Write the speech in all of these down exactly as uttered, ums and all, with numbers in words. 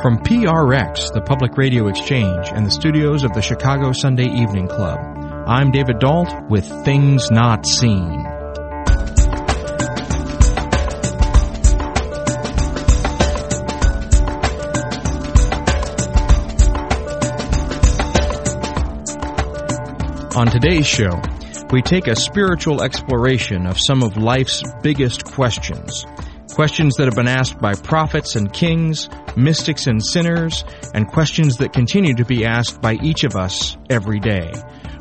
From P R X, the Public Radio Exchange, and the studios of the Chicago Sunday Evening Club, I'm David Dault with Things Not Seen. On today's show, we take a spiritual exploration of some of life's biggest questions. Questions that have been asked by prophets and kings, mystics and sinners, and questions that continue to be asked by each of us every day.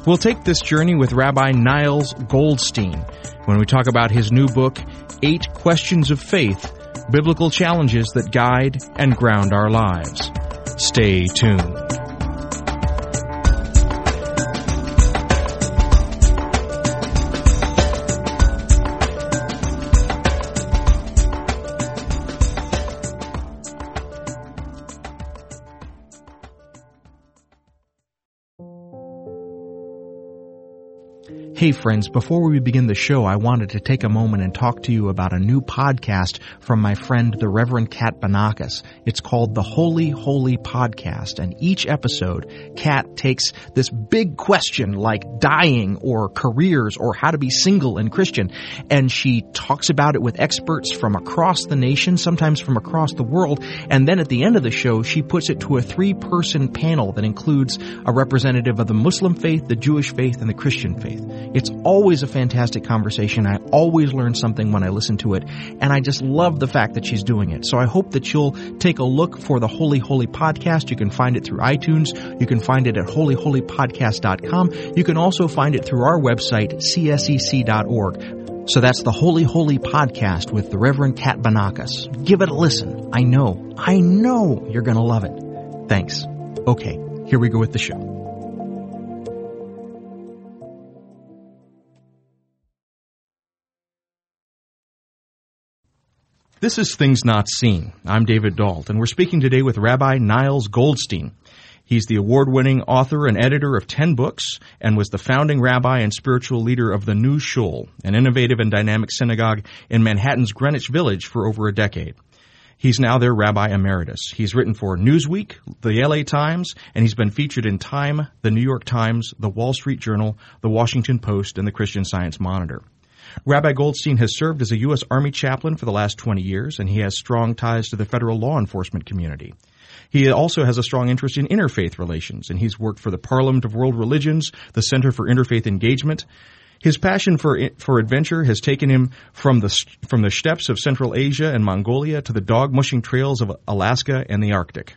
We'll take this journey with Rabbi Niles Goldstein when we talk about his new book, Eight Questions of Faith, Biblical Challenges That Guide and Ground Our Lives. Stay tuned. Hey friends, before we begin the show, I wanted to take a moment and talk to you about a new podcast from my friend, the Reverend Kat Banakis. It's called the Holy, Holy Podcast, and each episode, Kat takes this big question like dying or careers or how to be single and Christian, and she talks about it with experts from across the nation, sometimes from across the world, and then at the end of the show, she puts it to a three-person panel that includes a representative of the Muslim faith, the Jewish faith, and the Christian faith. It's always a fantastic conversation. I always learn something when I listen to it, and I just love the fact that she's doing it. So I hope that you'll take a look for the Holy Holy Podcast. You can find it through iTunes. You can find it at holy holy podcast dot com. You can also find it through our website, C S E C dot org. So that's the Holy Holy Podcast with the Reverend Kat Banakis. Give it a listen. I know, I know you're going to love it. Thanks. Okay, here we go with the show. This is Things Not Seen. I'm David Dault, and we're speaking today with Rabbi Niles Goldstein. He's the award-winning author and editor of ten books and was the founding rabbi and spiritual leader of the New Shul, an innovative and dynamic synagogue in Manhattan's Greenwich Village for over a decade. He's now their rabbi emeritus. He's written for Newsweek, the L A Times, and he's been featured in Time, the New York Times, the Wall Street Journal, the Washington Post, and the Christian Science Monitor. Rabbi Goldstein has served as a U S Army chaplain for the last twenty years, and he has strong ties to the federal law enforcement community. He also has a strong interest in interfaith relations, and he's worked for the Parliament of World Religions, the Center for Interfaith Engagement. His passion for for adventure has taken him from the from the steppes of Central Asia and Mongolia to the dog-mushing trails of Alaska and the Arctic.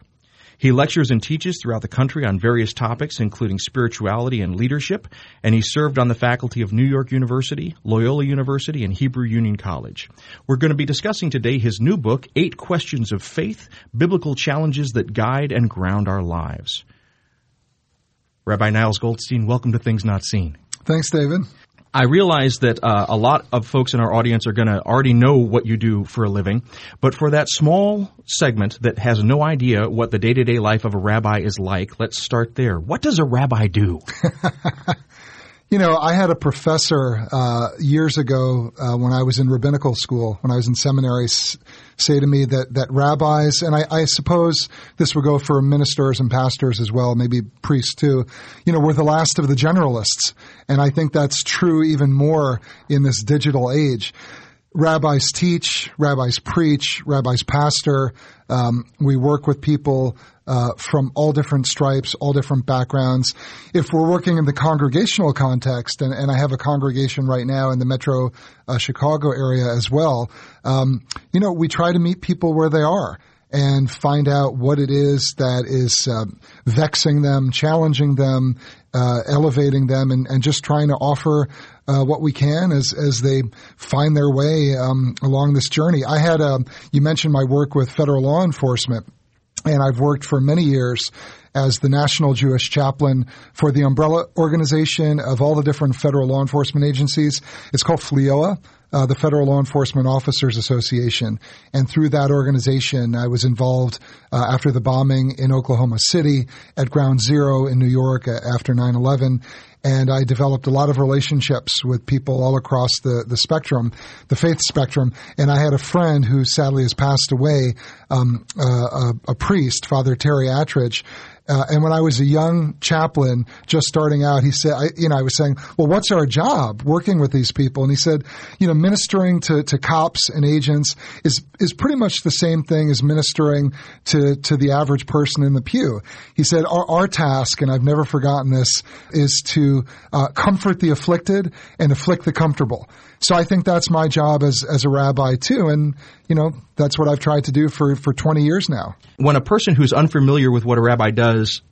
He lectures and teaches throughout the country on various topics, including spirituality and leadership, and he served on the faculty of New York University, Loyola University, and Hebrew Union College. We're going to be discussing today his new book, Eight Questions of Faith, Biblical Challenges That Guide and Ground Our Lives. Rabbi Niles Goldstein, welcome to Things Not Seen. Thanks, David. I realize that uh, a lot of folks in our audience are going to already know what you do for a living, but for that small segment that has no idea what the day-to-day life of a rabbi is like, let's start there. What does a rabbi do? You know, I had a professor uh, years ago uh, when I was in rabbinical school, when I was in seminary, s- say to me that, that rabbis, and I, I suppose this would go for ministers and pastors as well, maybe priests too, you know, we're the last of the generalists. And I think that's true even more in this digital age. Rabbis teach, rabbis preach, rabbis pastor. Um, we work with people uh from all different stripes, all different backgrounds. If we're working in the congregational context, and, and I have a congregation right now in the metro uh, Chicago area as well, um, you know, we try to meet people where they are and find out what it is that is uh, vexing them, challenging them, uh elevating them, and, and just trying to offer Uh, what we can as as they find their way um, along this journey. I had a, you mentioned my work with federal law enforcement, and I've worked for many years as the National Jewish Chaplain for the umbrella organization of all the different federal law enforcement agencies. It's called FLIOA. uh, the Federal Law Enforcement Officers Association. And through that organization, I was involved uh, after the bombing in Oklahoma City, at Ground Zero in New York uh, after nine eleven. And I developed a lot of relationships with people all across the, the spectrum, the faith spectrum. And I had a friend who sadly has passed away, um, uh, a, a priest, Father Terry Attridge. Uh, and when I was a young chaplain just starting out, he said, I, you know, I was saying, well, what's our job working with these people? And he said, you know, ministering to, to cops and agents is, is pretty much the same thing as ministering to, to the average person in the pew. He said, our, our task, and I've never forgotten this, is to uh, comfort the afflicted and afflict the comfortable. So I think that's my job as, as a rabbi too. And, you know, that's what I've tried to do for, for twenty years now. When a person who's unfamiliar with what a rabbi does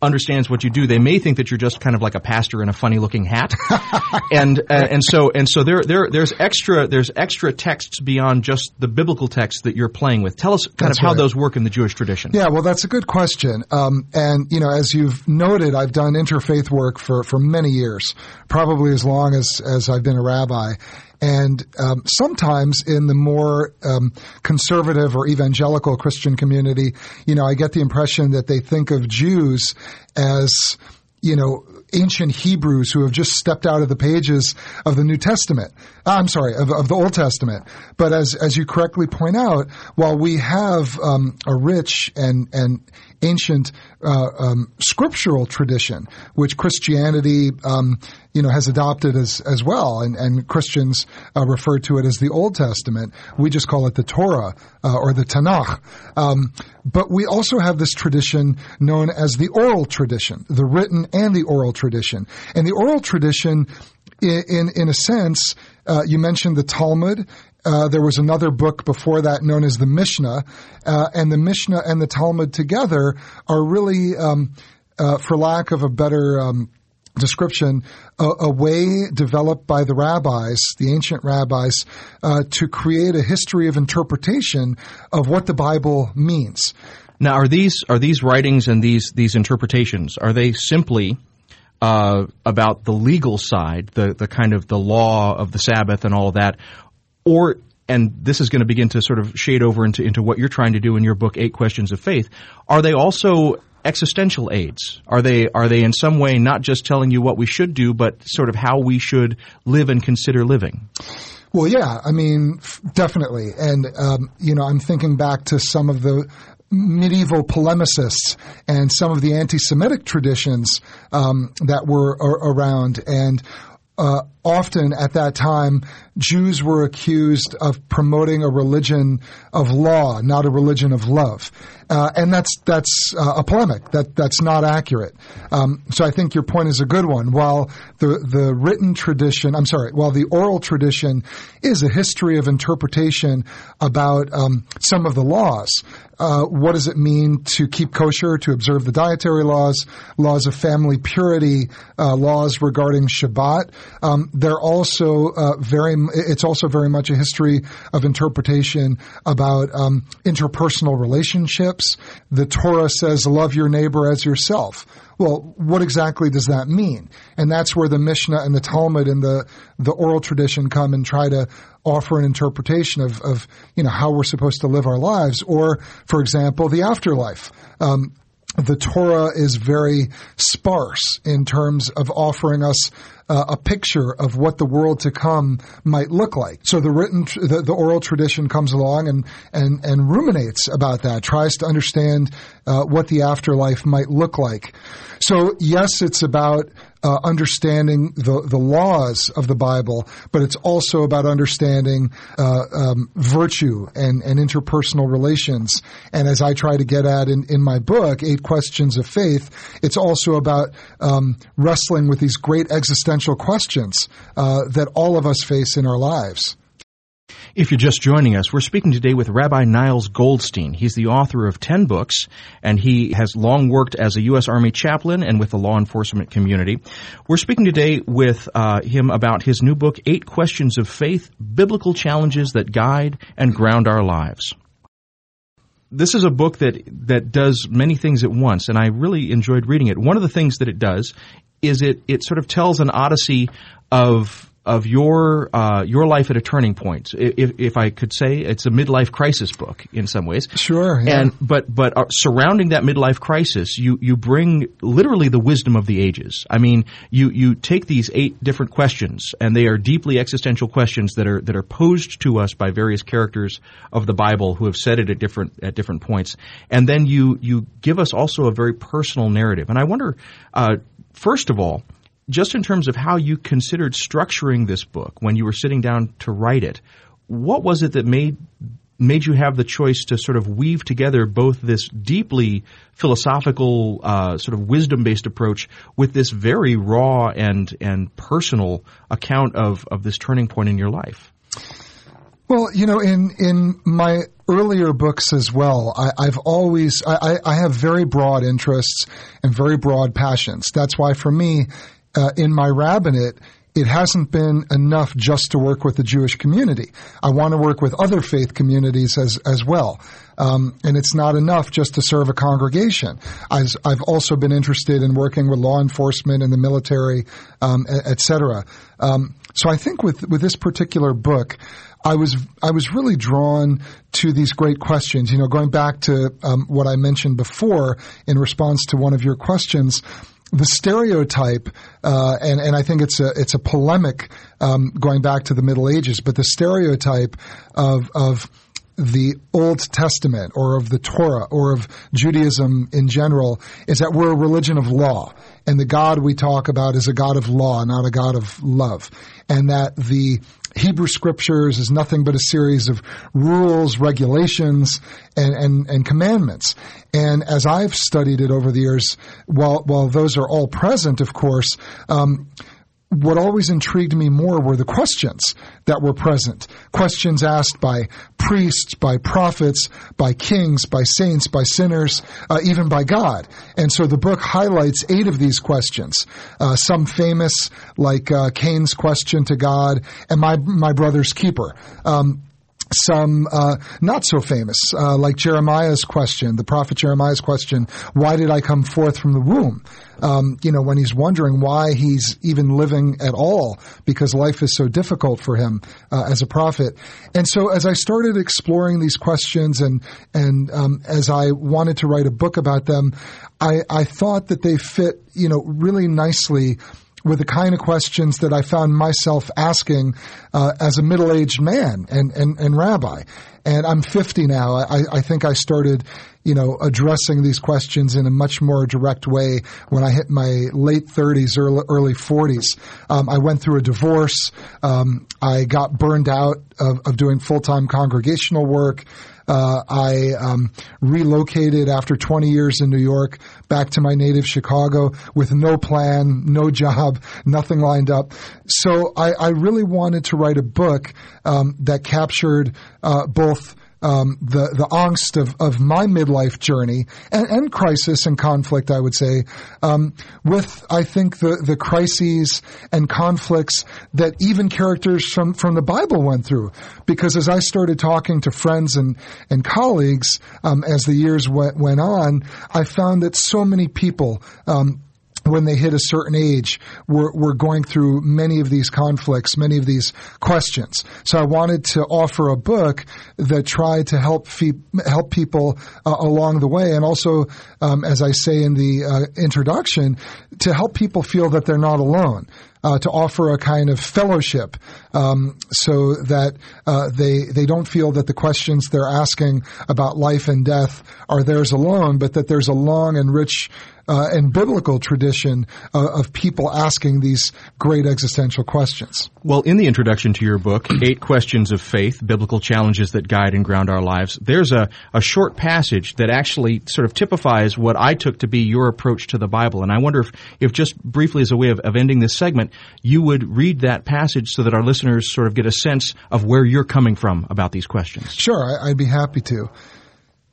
understands what you do, they may think that you're just kind of like a pastor in a funny-looking hat, and uh, and so and so there there there's extra there's extra texts beyond just the biblical text that you're playing with. Tell us kind that's of how right. those work in the Jewish tradition. Yeah, well, that's a good question, um, and you know, as you've noted, I've done interfaith work for for many years, probably as long as as I've been a rabbi. And um, sometimes in the more um, conservative or evangelical Christian community, you know, I get the impression that they think of Jews as, you know, ancient Hebrews who have just stepped out of the pages of the New Testament. I'm sorry, of, of the Old Testament. But as as you correctly point out, while we have um, a rich and and ancient uh, um, scriptural tradition, which Christianity um, you know has adopted as as well, and and Christians uh, refer to it as the Old Testament. We just call it the Torah uh, or the Tanakh. Um, but we also have this tradition known as the oral tradition, the written and the oral tradition. tradition. And the oral tradition, in in, in a sense, uh, you mentioned the Talmud. Uh, there was another book before that known as the Mishnah. Uh, and the Mishnah and the Talmud together are really, um, uh, for lack of a better um, description, a, a way developed by the rabbis, the ancient rabbis, uh, to create a history of interpretation of what the Bible means. Now, are these are these writings and these these interpretations, are they simply Uh, about the legal side, the, the kind of the law of the Sabbath and all that, or, and this is going to begin to sort of shade over into, into what you're trying to do in your book, Eight Questions of Faith, are they also existential aids? Are they, are they in some way not just telling you what we should do, but sort of how we should live and consider living? Well, yeah, I mean, f- definitely. And, um, you know, I'm thinking back to some of the medieval polemicists and some of the anti-Semitic traditions um, that were a- around. And uh, often at that time, Jews were accused of promoting a religion of law, not a religion of love. Uh, and that's that's uh, a polemic. That that's not accurate. Um, so I think your point is a good one. While the the written tradition, I'm sorry, while the oral tradition is a history of interpretation about um, some of the laws. Uh, what does it mean to keep kosher, to observe the dietary laws, laws of family purity, uh, laws regarding Shabbat? Um, they're also uh, very. It's also very much a history of interpretation about um, interpersonal relationships. The Torah says, love your neighbor as yourself. Well, what exactly does that mean? And that's where the Mishnah and the Talmud and the, the oral tradition come and try to offer an interpretation of, of, you know, how we're supposed to live our lives. Or, for example, the afterlife. Um, the Torah is very sparse in terms of offering us uh, a picture of what the world to come might look like. So the written, the, the oral tradition comes along and, and, and ruminates about that, tries to understand uh, what the afterlife might look like. So yes, it's about uh, understanding the, the laws of the Bible, but it's also about understanding uh, um, virtue and, and interpersonal relations. And as I try to get at in, in my book, Eight Questions of Faith, it's also about um, wrestling with these great existential questions uh, that all of us face in our lives. If you're just joining us, we're speaking today with Rabbi Niles Goldstein. He's the author of ten books, and he has long worked as a U S Army chaplain and with the law enforcement community. We're speaking today with uh, him about his new book, Eight Questions of Faith, Biblical Challenges That Guide and Ground Our Lives. This is a book that, that does many things at once, and I really enjoyed reading it. One of the things that it does is it, it sort of tells an odyssey of of your uh, your life at a turning point. If, if I could say, it's a midlife crisis book in some ways. Sure. Yeah. And but but uh, surrounding that midlife crisis, you you bring literally the wisdom of the ages. I mean, you you take these eight different questions, and they are deeply existential questions that are that are posed to us by various characters of the Bible who have said it at different at different points. And then you you give us also a very personal narrative. And I wonder, uh, first of all, just in terms of how you considered structuring this book when you were sitting down to write it, what was it that made made you have the choice to sort of weave together both this deeply philosophical uh, sort of wisdom-based approach with this very raw and and personal account of, of this turning point in your life? Well, you know, in in my earlier books as well, I, I've always I, – I have very broad interests and very broad passions. That's why for me – Uh, in my rabbinate, it hasn't been enough just to work with the Jewish community. I want to work with other faith communities as as well. Um, and it's not enough just to serve a congregation. I've, I've also been interested in working with law enforcement and the military, um, et, et cetera. Um, so I think with, with this particular book, I was I was really drawn to these great questions. You know, going back to um, what I mentioned before in response to one of your questions, the stereotype, uh, and, and I think it's a, it's a polemic, um, going back to the Middle Ages, but the stereotype of, of the Old Testament or of the Torah or of Judaism in general is that we're a religion of law, and the God we talk about is a God of law, not a God of love, and that the Hebrew scriptures is nothing but a series of rules, regulations, and, and, and commandments. And as I've studied it over the years, while, while those are all present, of course, um, what always intrigued me more were the questions that were present. Questions asked by priests, by prophets, by kings, by saints, by sinners, uh, even by God. And so the book highlights eight of these questions. Uh, some famous, like uh, Cain's question to God, and my my brother's keeper. Um, Some uh, not so famous, uh, like Jeremiah's question, the prophet Jeremiah's question, why did I come forth from the womb? Um, you know, when he's wondering why he's even living at all because life is so difficult for him uh, as a prophet. And so as I started exploring these questions and and um, as I wanted to write a book about them, I, I thought that they fit, you know, really nicely with the kind of questions that I found myself asking uh, as a middle-aged man and, and, and rabbi. And I'm fifty now. I, I think I started, you know, addressing these questions in a much more direct way when I hit my late thirties, early, early forties. Um, I went through a divorce. Um, I got burned out of, of doing full-time congregational work. Uh, I um, relocated after twenty years in New York back to my native Chicago with no plan, no job, nothing lined up. So I, I really wanted to write a book um, that captured uh, both um, the, the angst of, of my midlife journey and, and crisis and conflict, I would say, um, with, I think, the, the crises and conflicts that even characters from, from the Bible went through. Because as I started talking to friends and, and colleagues, um, as the years went, went on, I found that so many people, um, when they hit a certain age, we're, we're going through many of these conflicts, many of these questions. So I wanted to offer a book that tried to help fee- help people uh, along the way, and also, um, as I say in the uh, introduction, to help people feel that they're not alone. Uh, to offer a kind of fellowship, um, so that uh, they they don't feel that the questions they're asking about life and death are theirs alone, but that there's a long and rich uh, and biblical tradition uh, of people asking these great existential questions. Well, in the introduction to your book, Eight Questions of Faith, Biblical Challenges That Guide and Ground Our Lives, there's a, a short passage that actually sort of typifies what I took to be your approach to the Bible. And I wonder if, if just briefly as a way of, of ending this segment, you would read that passage so that our listeners sort of get a sense of where you're coming from about these questions. Sure, I'd be happy to.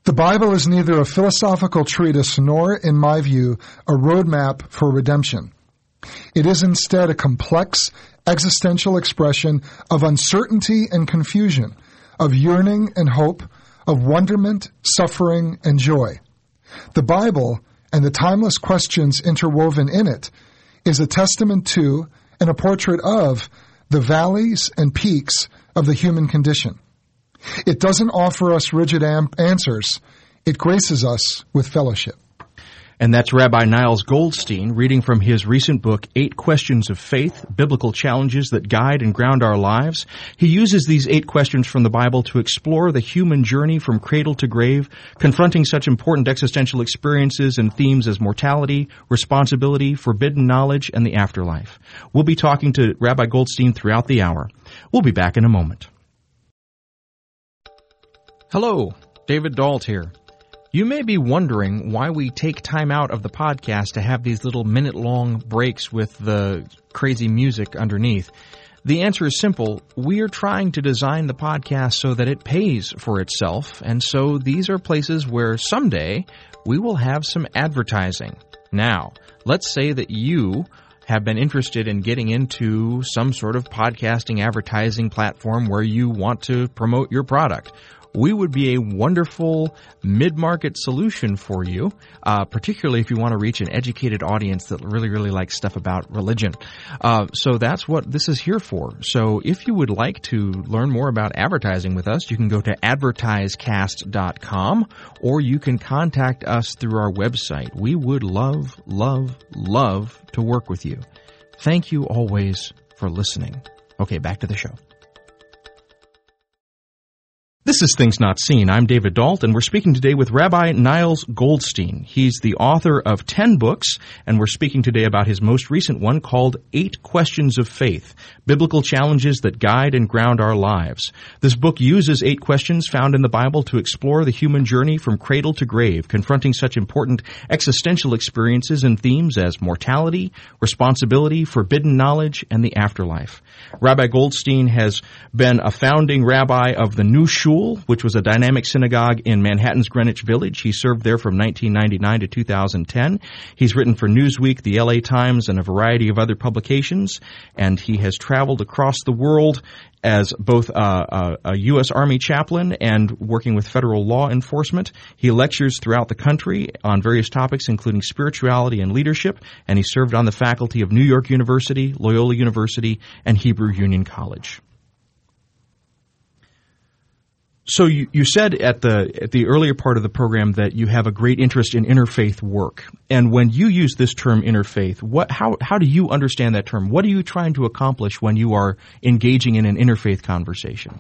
The Bible is neither a philosophical treatise nor, in my view, a roadmap for redemption. It is instead a complex, existential expression of uncertainty and confusion, of yearning and hope, of wonderment, suffering, and joy. The Bible, and the timeless questions interwoven in it, is a testament to and a portrait of the valleys and peaks of the human condition. It doesn't offer us rigid am- answers. It graces us with fellowship. And that's Rabbi Niles Goldstein reading from his recent book, Eight Questions of Faith, Biblical Challenges That Guide and Ground Our Lives. He uses these eight questions from the Bible to explore the human journey from cradle to grave, confronting such important existential experiences and themes as mortality, responsibility, forbidden knowledge, and the afterlife. We'll be talking to Rabbi Goldstein throughout the hour. We'll be back in a moment. Hello, David Dault here. You may be wondering why we take time out of the podcast to have these little minute-long breaks with the crazy music underneath. The answer is simple. We are trying to design the podcast so that it pays for itself, and so these are places where someday we will have some advertising. Now, let's say that you have been interested in getting into some sort of podcasting advertising platform where you want to promote your product. We would be a wonderful mid-market solution for you, uh, particularly if you want to reach an educated audience that really, really likes stuff about religion. Uh, so that's what this is here for. So if you would like to learn more about advertising with us, you can go to advertisecast dot com, or you can contact us through our website. We would love, love, love to work with you. Thank you always for listening. Okay, back to the show. This is Things Not Seen. I'm David Dault, and we're speaking today with Rabbi Niles Goldstein. He's the author of ten books, and we're speaking today about his most recent one called Eight Questions of Faith, Biblical Challenges That Guide and Ground Our Lives. This book uses eight questions found in the Bible to explore the human journey from cradle to grave, confronting such important existential experiences and themes as mortality, responsibility, forbidden knowledge, and the afterlife. Rabbi Goldstein has been a founding rabbi of the New Shul, which was a dynamic synagogue in Manhattan's Greenwich Village. He served there from nineteen ninety-nine to two thousand ten. He's written for Newsweek, the L A Times, and a variety of other publications. And he has traveled across the world as both a, a, a U S Army chaplain and working with federal law enforcement. He lectures throughout the country on various topics, including spirituality and leadership. And he served on the faculty of New York University, Loyola University, and Hebrew Union College. So you, you said at the at the earlier part of the program that you have a great interest in interfaith work. And when you use this term interfaith, what how how do you understand that term? What are you trying to accomplish when you are engaging in an interfaith conversation?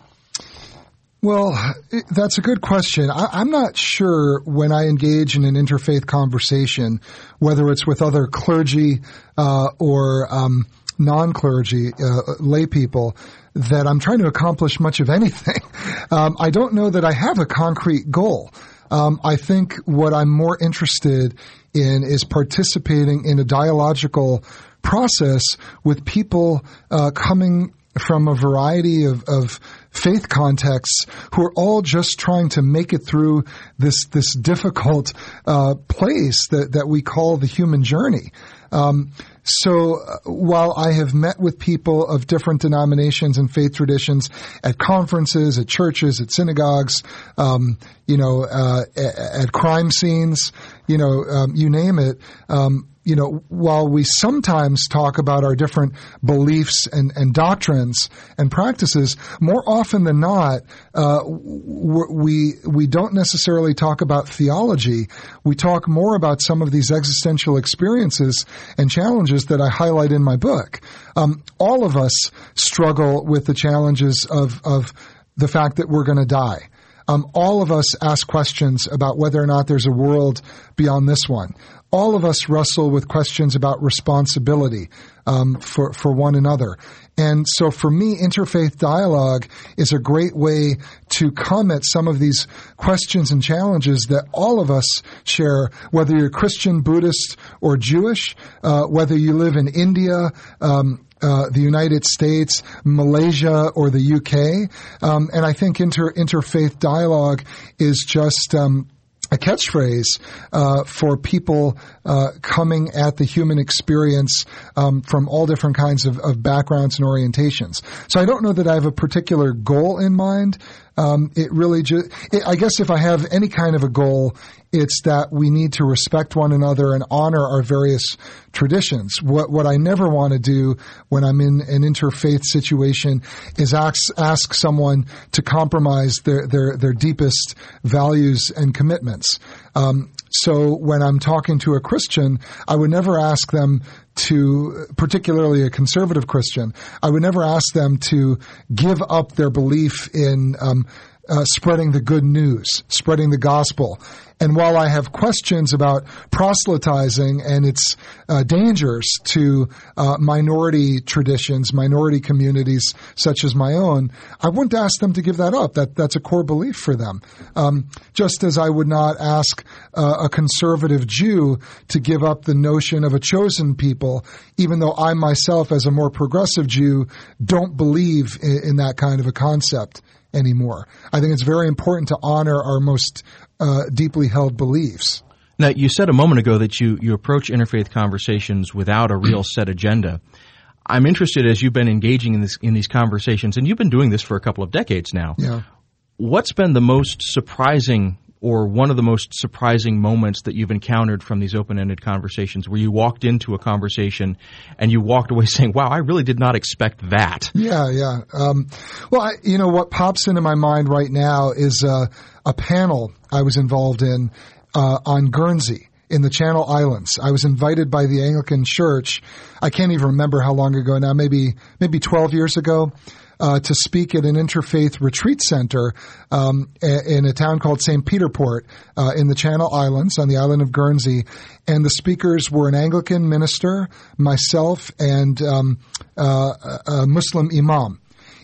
Well, that's a good question. I, I'm not sure when I engage in an interfaith conversation, whether it's with other clergy uh, or um, non-clergy, uh, lay people, that I'm trying to accomplish much of anything. Um, I don't know that I have a concrete goal. Um, I think what I'm more interested in is participating in a dialogical process with people uh, coming from a variety of, of faith contexts who are all just trying to make it through this this difficult uh, place that, that we call the human journey. Um, so uh, while I have met with people of different denominations and faith traditions at conferences, at churches, at synagogues, um, you know, uh, at, at crime scenes, you know, um, you name it, um, you know, while we sometimes talk about our different beliefs and, and doctrines and practices, more often than not, uh, we we don't necessarily talk about theology. We talk more about some of these existential experiences and challenges that I highlight in my book. Um, all of us struggle with the challenges of, of the fact that we're going to die. Um, all of us ask questions about whether or not there's a world beyond this one. All of us wrestle with questions about responsibility um, for, for one another. And so for me, interfaith dialogue is a great way to come at some of these questions and challenges that all of us share, whether you're Christian, Buddhist, or Jewish, uh, whether you live in India, um, Uh, the United States, Malaysia, or the U K. Um, and I think inter, interfaith dialogue is just um, a catchphrase uh, for people uh, coming at the human experience um, from all different kinds of, of backgrounds and orientations. So I don't know that I have a particular goal in mind. Um, it really just, it, I guess if I have any kind of a goal, it's that we need to respect one another and honor our various traditions. What what I never want to do when I'm in an interfaith situation is ask ask someone to compromise their their, their deepest values and commitments. Um, so when I'm talking to a Christian, I would never ask them to, particularly a conservative Christian, I would never ask them to give up their belief in um, uh, spreading the good news, spreading the gospel. And while I have questions about proselytizing and its uh, dangers to uh, minority traditions, minority communities such as my own, I wouldn't ask them to give that up. That that's a core belief for them. Um, just as I would not ask uh, a conservative Jew to give up the notion of a chosen people, even though I myself, as a more progressive Jew, don't believe in, in that kind of a concept anymore. I think it's very important to honor our most uh, deeply held beliefs. Now, you said a moment ago that you, you approach interfaith conversations without a real set agenda. I'm interested, as you've been engaging in this in these conversations, and you've been doing this for a couple of decades now. Yeah. What's been the most surprising or one of the most surprising moments that you've encountered from these open-ended conversations where you walked into a conversation and you walked away saying, wow, I really did not expect that? Yeah, yeah. Um, well, I, you know, what pops into my mind right now is uh, a panel I was involved in uh, on Guernsey in the Channel Islands. I was invited by the Anglican Church, I can't even remember how long ago now, maybe maybe twelve years ago, Uh, to speak at an interfaith retreat center um, in a town called Saint Peterport uh, in the Channel Islands on the island of Guernsey. And the speakers were an Anglican minister, myself, and um, uh, a Muslim imam.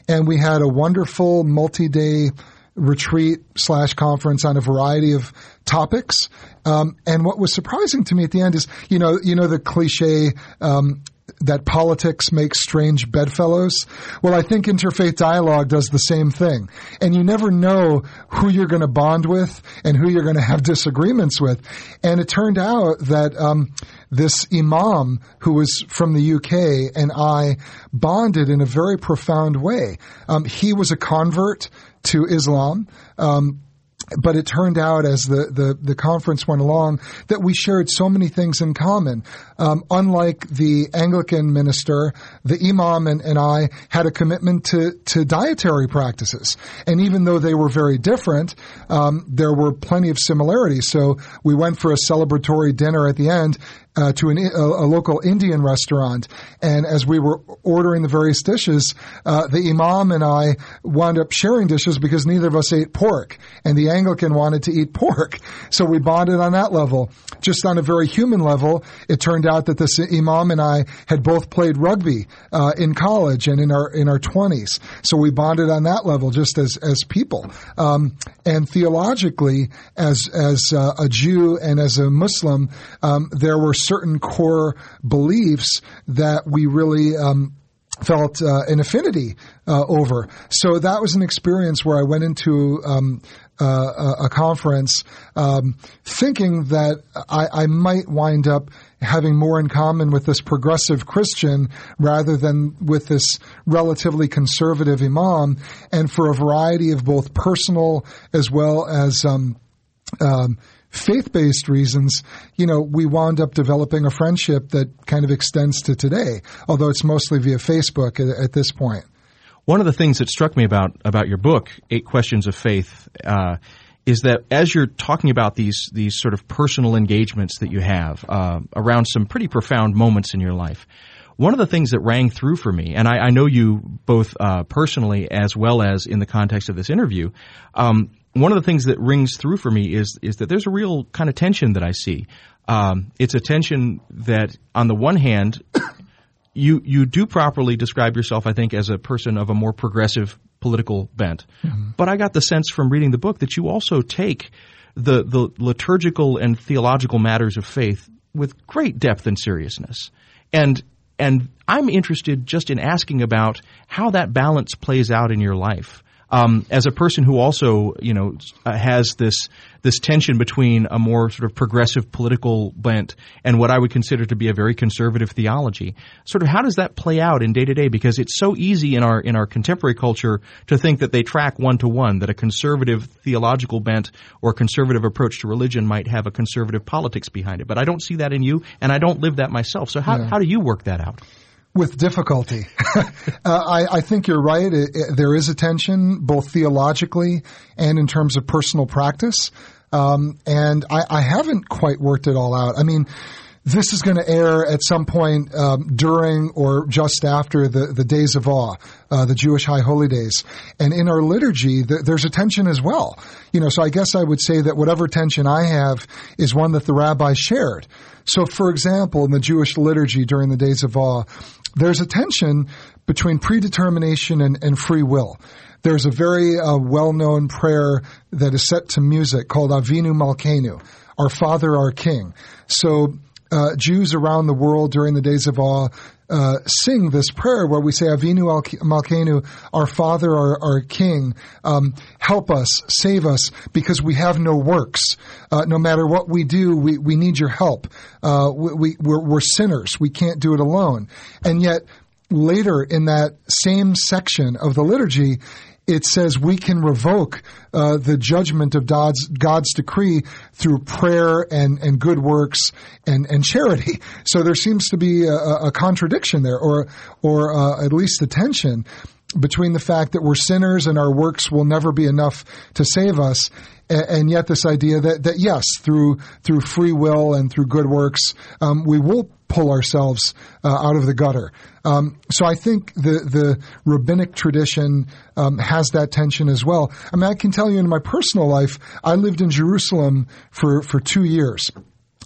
And we had a wonderful multi-day retreat slash conference on a variety of topics. Um, and what was surprising to me at the end is, you know, you know the cliche um that politics makes strange bedfellows. Well, I think interfaith dialogue does the same thing. And you never know who you're going to bond with and who you're going to have disagreements with. And it turned out that um, this imam, who was from the U K, and I bonded in a very profound way. Um, he was a convert to Islam, um, but it turned out as the, the, the conference went along that we shared so many things in common. Um, unlike the Anglican minister, the imam and, and I had a commitment to, to dietary practices. And even though they were very different, um, there were plenty of similarities. So we went for a celebratory dinner at the end Uh, to an, a, a local Indian restaurant. And as we were ordering the various dishes, uh, the imam and I wound up sharing dishes because neither of us ate pork. And the Anglican wanted to eat pork. So we bonded on that level. Just on a very human level, it turned out that this imam and I had both played rugby uh, in college and in our in our twenties. So we bonded on that level just as, as people. Um, and theologically, as, as uh, a Jew and as a Muslim, um, there were certain core beliefs that we really um, felt uh, an affinity uh, over. So that was an experience where I went into um, uh, a conference um, thinking that I, I might wind up having more in common with this progressive Christian rather than with this relatively conservative imam, and for a variety of both personal as well as um, um faith-based reasons, you know, we wound up developing a friendship that kind of extends to today, although it's mostly via Facebook at, at this point. One of the things that struck me about about your book, Eight Questions of Faith, uh, is that as you're talking about these these sort of personal engagements that you have uh, around some pretty profound moments in your life, one of the things that rang through for me, and I, I know you both uh, personally as well as in the context of this interview, um, one of the things that rings through for me is is that there's a real kind of tension that I see. Um, it's a tension that, on the one hand, you you do properly describe yourself, I think, as a person of a more progressive political bent. Mm-hmm. But I got the sense from reading the book that you also take the, the liturgical and theological matters of faith with great depth and seriousness. And And I'm interested just in asking about how that balance plays out in your life. um, as a person who also, you know, uh, has this this tension between a more sort of progressive political bent and what I would consider to be a very conservative theology, sort of how does that play out in day to day? Because it's so easy in our in our contemporary culture to think that they track one to one, that a conservative theological bent or conservative approach to religion might have a conservative politics behind it. But I don't see that in you, and I don't live that myself. So how, yeah. how do you work that out? With difficulty. uh, I, I think you're right. It, it, there is a tension, both theologically and in terms of personal practice. Um, and I, I haven't quite worked it all out. I mean, this is going to air at some point um, during or just after the, the Days of Awe, uh, the Jewish High Holy Days. And in our liturgy, the, there's a tension as well. You know, so I guess I would say that whatever tension I have is one that the rabbis shared. So, for example, in the Jewish liturgy during the Days of Awe, there's a tension between predetermination and, and free will. There's a very uh, well-known prayer that is set to music called Avinu Malkeinu, Our Father, Our King. So uh, Jews around the world during the Days of Awe uh, sing this prayer where we say, Avinu Malkeinu, Our Father, Our, our King, um, help us, save us, because we have no works. Uh, no matter what we do, we, we need your help. Uh, we, we, we're, we're sinners. We can't do it alone. And yet later in that same section of the liturgy, it says we can revoke uh, the judgment of God's, God's decree through prayer and, and good works and, and charity. So there seems to be a, a contradiction there, or or uh, at least a tension between the fact that we're sinners and our works will never be enough to save us, and, and yet this idea that, that yes, through through free will and through good works, um, we will pull ourselves uh, out of the gutter. Um, so I think the the rabbinic tradition um, has that tension as well. I mean, I can tell you in my personal life, I lived in Jerusalem for, for two years.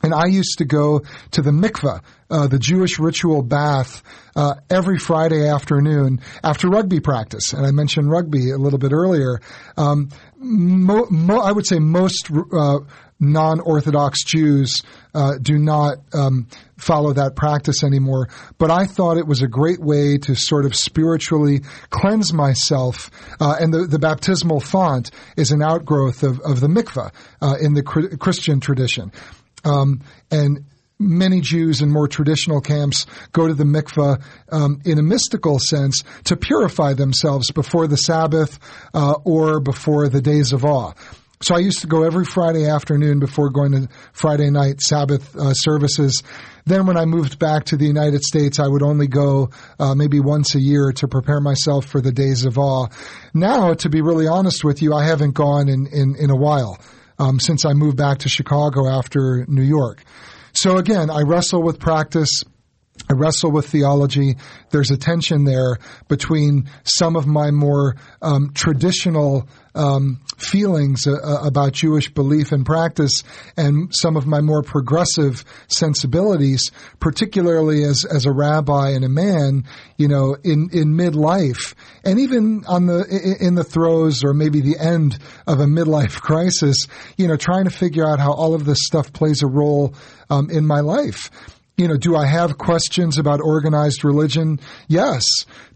And I used to go to the mikveh, uh, the Jewish ritual bath, uh, every Friday afternoon after rugby practice. And I mentioned rugby a little bit earlier. Um, mo- mo- I would say most uh, non-Orthodox Jews uh, do not um, follow that practice anymore. But I thought it was a great way to sort of spiritually cleanse myself. Uh, and the, the baptismal font is an outgrowth of, of the mikveh uh, in the cr- Christian tradition. Um, and many Jews in more traditional camps go to the mikveh um, in a mystical sense to purify themselves before the Sabbath uh, or before the Days of Awe. So I used to go every Friday afternoon before going to Friday night Sabbath uh, services. Then when I moved back to the United States, I would only go uh, maybe once a year to prepare myself for the Days of Awe. Now, to be really honest with you, I haven't gone in, in, in a while. Um, since I moved back to Chicago after New York. So again, I wrestle with practice. I wrestle with theology. There's a tension there between some of my more um, traditional um, feelings uh, about Jewish belief and practice and some of my more progressive sensibilities, particularly as, as a rabbi and a man, you know, in, in midlife and even on the, in the throes or maybe the end of a midlife crisis, you know, trying to figure out how all of this stuff plays a role um, in my life. You know, do I have questions about organized religion? Yes.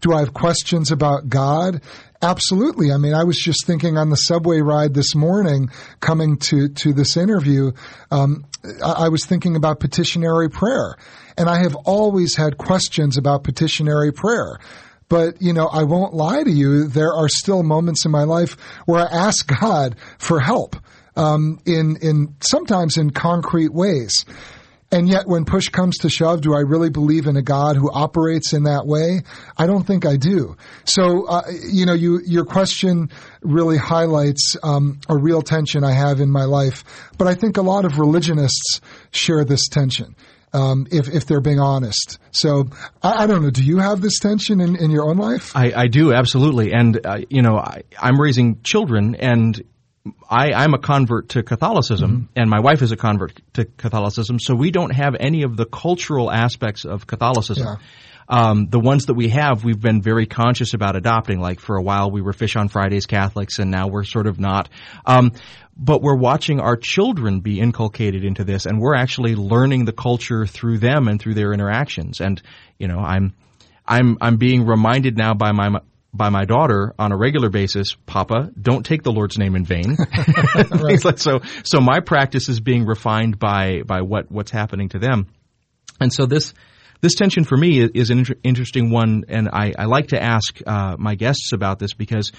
Do I have questions about God? Absolutely. I mean, I was just thinking on the subway ride this morning coming to, to this interview, um, I, I was thinking about petitionary prayer. And I have always had questions about petitionary prayer. But, you know, I won't lie to you, there are still moments in my life where I ask God for help, um, in, in sometimes in concrete ways. And yet when push comes to shove, do I really believe in a God who operates in that way? I don't think I do. So, uh, you know, you, your question really highlights um, a real tension I have in my life. But I think a lot of religionists share this tension, um, if, if they're being honest. So I, I don't know. Do you have this tension in, in your own life? I, I do, absolutely. And, uh, you know, I, I'm raising children and I, I'm a convert to Catholicism, mm-hmm. and my wife is a convert to Catholicism, so we don't have any of the cultural aspects of Catholicism. Yeah. Um, the ones that we have, we've been very conscious about adopting. Like for a while, we were Fish on Fridays Catholics, and now we're sort of not. Um, but we're watching our children be inculcated into this, and we're actually learning the culture through them and through their interactions. And you know, I'm, I'm, I'm being reminded now by my by my daughter on a regular basis, Papa, don't take the Lord's name in vain. Right. like, so so my practice is being refined by by what, what's happening to them. And so this this tension for me is an inter- interesting one, and I, I like to ask uh, my guests about this, because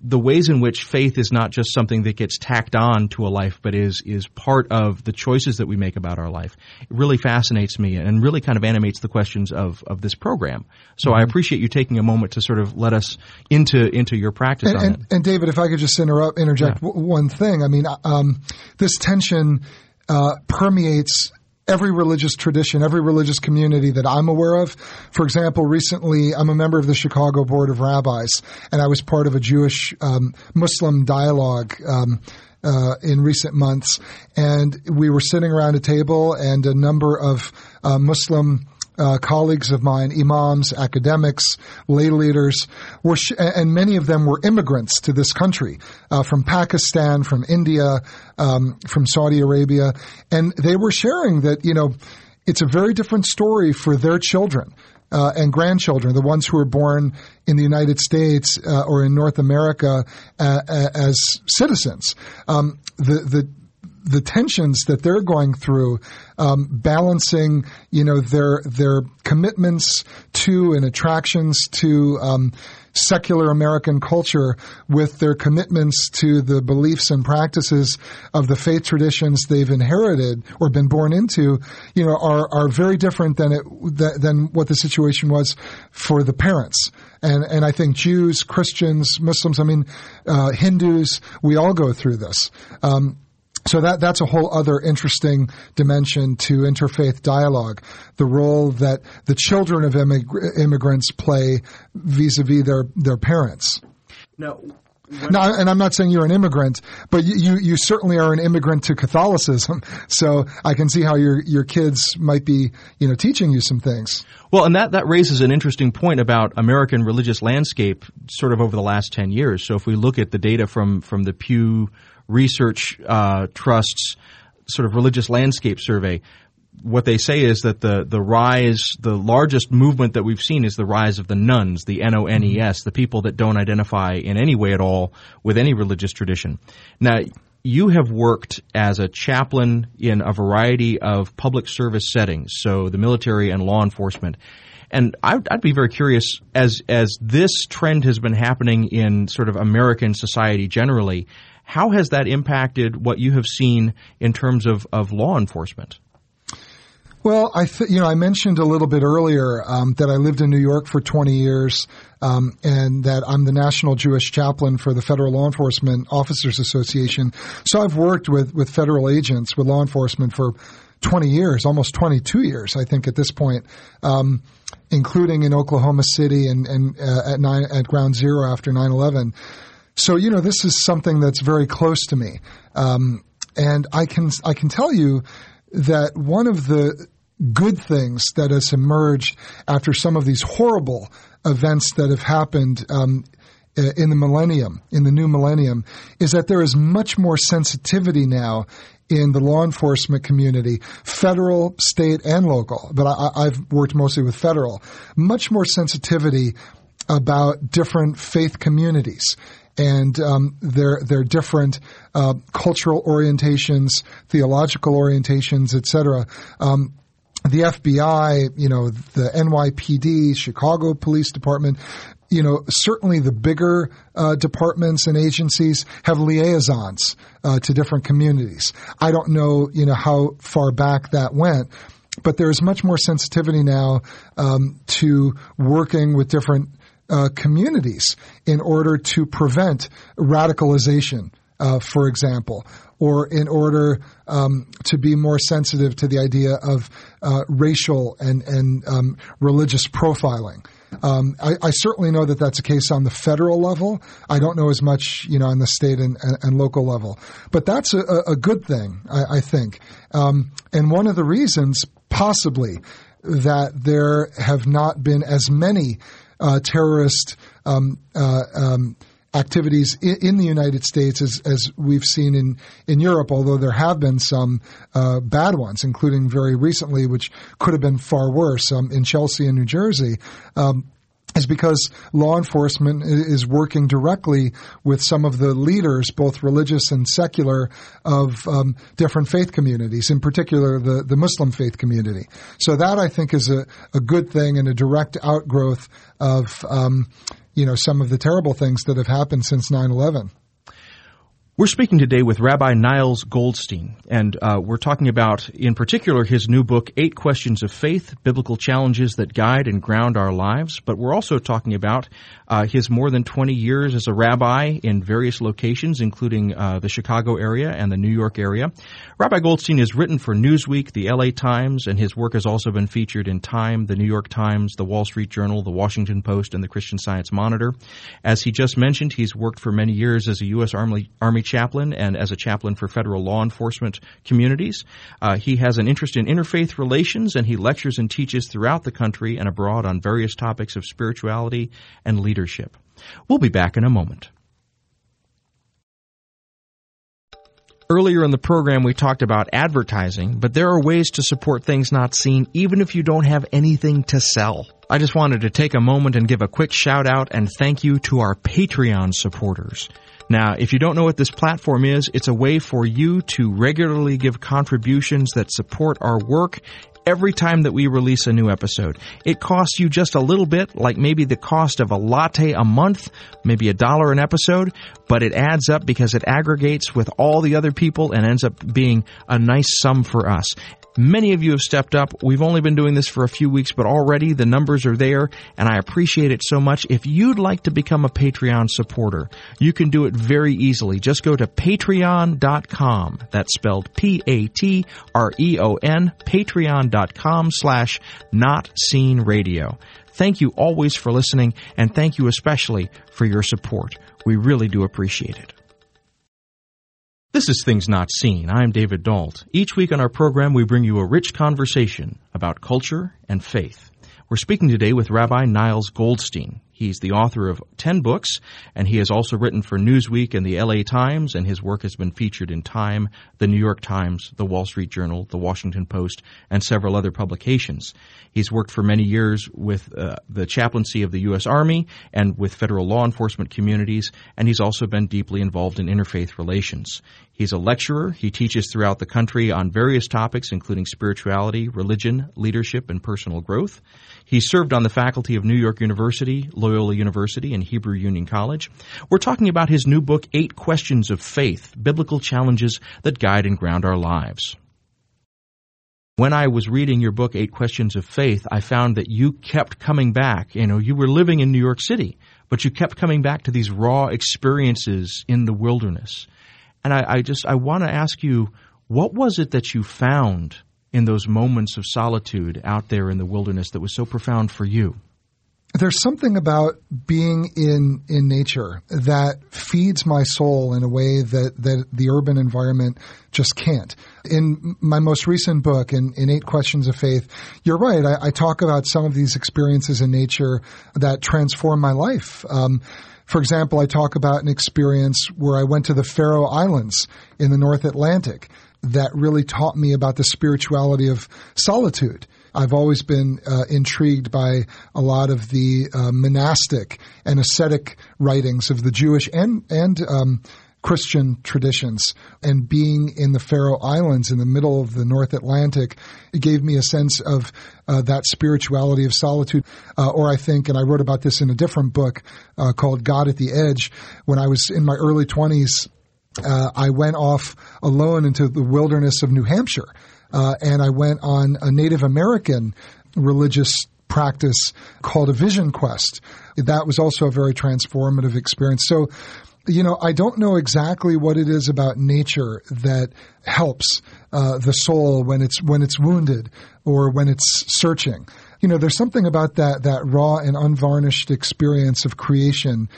the ways in which faith is not just something that gets tacked on to a life, but is is part of the choices that we make about our life, it really fascinates me and really kind of animates the questions of, of this program. So mm-hmm. I appreciate you taking a moment to sort of let us into into your practice and, on and, it. And David, if I could just interrupt, interject yeah. w- one thing. I mean, um, this tension uh, permeates every religious tradition, every religious community that I'm aware of. For example, recently I'm a member of the Chicago Board of Rabbis, and I was part of a Jewish um, Muslim dialogue um, uh, in recent months. And we were sitting around a table, and a number of uh, Muslim Uh, colleagues of mine, imams, academics, lay leaders, were sh- and many of them were immigrants to this country uh, from Pakistan, from India, um, from Saudi Arabia, and they were sharing that, you know, it's a very different story for their children uh, and grandchildren, the ones who were born in the United States uh, or in North America uh, as citizens. Um, the the the tensions that they're going through, um, balancing, you know, their, their commitments to and attractions to, um, secular American culture with their commitments to the beliefs and practices of the faith traditions they've inherited or been born into, you know, are, are very different than it, than what the situation was for the parents. And, and I think Jews, Christians, Muslims, I mean, uh, Hindus, we all go through this. Um, So that that's a whole other interesting dimension to interfaith dialogue, the role that the children of immig- immigrants play vis-a-vis their, their parents. Now, now, and I'm not saying you're an immigrant, but you, you, you certainly are an immigrant to Catholicism. So I can see how your your kids might be, you know, teaching you some things. Well, and that, that raises an interesting point about American religious landscape sort of over the last ten years. So if we look at the data from, from the Pew Research uh, Trust's sort of religious landscape survey, what they say is that the the rise, the largest movement that we've seen is the rise of the nuns, the N O N E S, the people that don't identify in any way at all with any religious tradition. Now, you have worked as a chaplain in a variety of public service settings, so the military and law enforcement. And I'd, I'd be very curious, as as this trend has been happening in sort of American society generally, how has that impacted what you have seen in terms of, of law enforcement? Well, I th- you know I mentioned a little bit earlier um, that I lived in New York for twenty years um, and that I'm the National Jewish Chaplain for the Federal Law Enforcement Officers Association. So I've worked with, with federal agents, with law enforcement for twenty years, almost twenty-two years, I think, at this point, um, including in Oklahoma City and, and uh, at, nine, at Ground Zero after nine eleven. So, you know, this is something that's very close to me. Um, and I can, I can tell you that one of the good things that has emerged after some of these horrible events that have happened, um, in the millennium, in the new millennium, is that there is much more sensitivity now in the law enforcement community, federal, state, and local. But I, I've worked mostly with federal. Much more sensitivity about different faith communities and um, their their different uh, cultural orientations, theological orientations, et cetera. Um, the F B I, you know, the N Y P D, Chicago Police Department, you know, certainly the bigger uh, departments and agencies have liaisons uh, to different communities. I don't know, you know, how far back that went, but there is much more sensitivity now um, to working with different Uh, communities in order to prevent radicalization, uh, for example, or in order um, to be more sensitive to the idea of uh, racial and, and um, religious profiling. Um, I, I certainly know that that's a case on the federal level. I don't know as much, you know, on the state and, and, and local level. But that's a, a good thing, I, I think. Um, and one of the reasons, possibly, that there have not been as many Uh, terrorist um, uh, um, activities in, in the United States as, as we've seen in, in Europe, although there have been some uh, bad ones, including very recently, which could have been far worse, um, in Chelsea in New Jersey. Um, is because law enforcement is working directly with some of the leaders, both religious and secular, of um, different faith communities, in particular the, the Muslim faith community. So that, I think, is a, a good thing and a direct outgrowth of um, you know, some of the terrible things that have happened since nine eleven. We're speaking today with Rabbi Niles Goldstein, and uh, we're talking about, in particular, his new book, Eight Questions of Faith, Biblical Challenges That Guide and Ground Our Lives. But we're also talking about uh, his more than twenty years as a rabbi in various locations, including uh, the Chicago area and the New York area. Rabbi Goldstein has written for Newsweek, the L A Times, and his work has also been featured in Time, the New York Times, the Wall Street Journal, the Washington Post, and the Christian Science Monitor. As he just mentioned, he's worked for many years as a U S Army, Army chaplain and as a chaplain for federal law enforcement communities. Uh, he has an interest in interfaith relations, and he lectures and teaches throughout the country and abroad on various topics of spirituality and leadership. We'll be back in a moment. Earlier in the program, we talked about advertising, but there are ways to support Things Not Seen even if you don't have anything to sell. I just wanted to take a moment and give a quick shout out and thank you to our Patreon supporters. Now, if you don't know what this platform is, it's a way for you to regularly give contributions that support our work every time that we release a new episode. It costs you just a little bit, like maybe the cost of a latte a month, maybe a dollar an episode, but it adds up because it aggregates with all the other people and ends up being a nice sum for us. Many of you have stepped up. We've only been doing this for a few weeks, but already the numbers are there, and I appreciate it so much. If you'd like to become a Patreon supporter, you can do it very easily. Just go to patreon dot com. That's spelled P A T R E O N, patreon dot com slash Not Seen Radio. Thank you always for listening, and thank you especially for your support. We really do appreciate it. This is Things Not Seen. I'm David Dault. Each week on our program, we bring you a rich conversation about culture and faith. We're speaking today with Rabbi Niles Goldstein. He's the author of ten books, and he has also written for Newsweek and the L A Times, and his work has been featured in Time, the New York Times, the Wall Street Journal, the Washington Post, and several other publications. He's worked for many years with uh, the chaplaincy of the U S Army and with federal law enforcement communities, and he's also been deeply involved in interfaith relations. He's a lecturer. He teaches throughout the country on various topics, including spirituality, religion, leadership, and personal growth. He served on the faculty of New York University, Loyola University, and Hebrew Union College. We're talking about his new book, Eight Questions of Faith, Biblical Challenges That Guide and Ground Our Lives. When I was reading your book, Eight Questions of Faith, I found that you kept coming back. You know, you were living in New York City, but you kept coming back to these raw experiences in the wilderness. And I, I just I want to ask you, what was it that you found in those moments of solitude out there in the wilderness that was so profound for you? There's something about being in in nature that feeds my soul in a way that, that the urban environment just can't. In my most recent book, in, in Eight Questions of Faith, you're right. I, I talk about some of these experiences in nature that transform my life. Um, for example, I talk about an experience where I went to the Faroe Islands in the North Atlantic that really taught me about the spirituality of solitude. I've always been uh, intrigued by a lot of the uh, monastic and ascetic writings of the Jewish and and um, Christian traditions, and being in the Faroe Islands in the middle of the North Atlantic, it gave me a sense of uh, that spirituality of solitude. Uh, or I think, and I wrote about this in a different book uh, called God at the Edge, when I was in my early twenties, uh, I went off alone into the wilderness of New Hampshire. Uh, and I went on a Native American religious practice called a vision quest. That was also a very transformative experience. So, you know, I don't know exactly what it is about nature that helps uh, the soul when it's when it's wounded or when it's searching. You know, there's something about that that raw and unvarnished experience of creation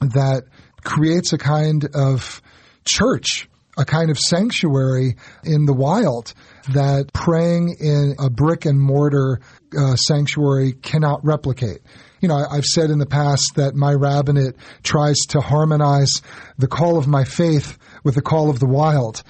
that creates a kind of church, a kind of sanctuary in the wild that praying in a brick and mortar uh, sanctuary cannot replicate. You know, I, I've said in the past that my rabbinate tries to harmonize the call of my faith with the call of the wild.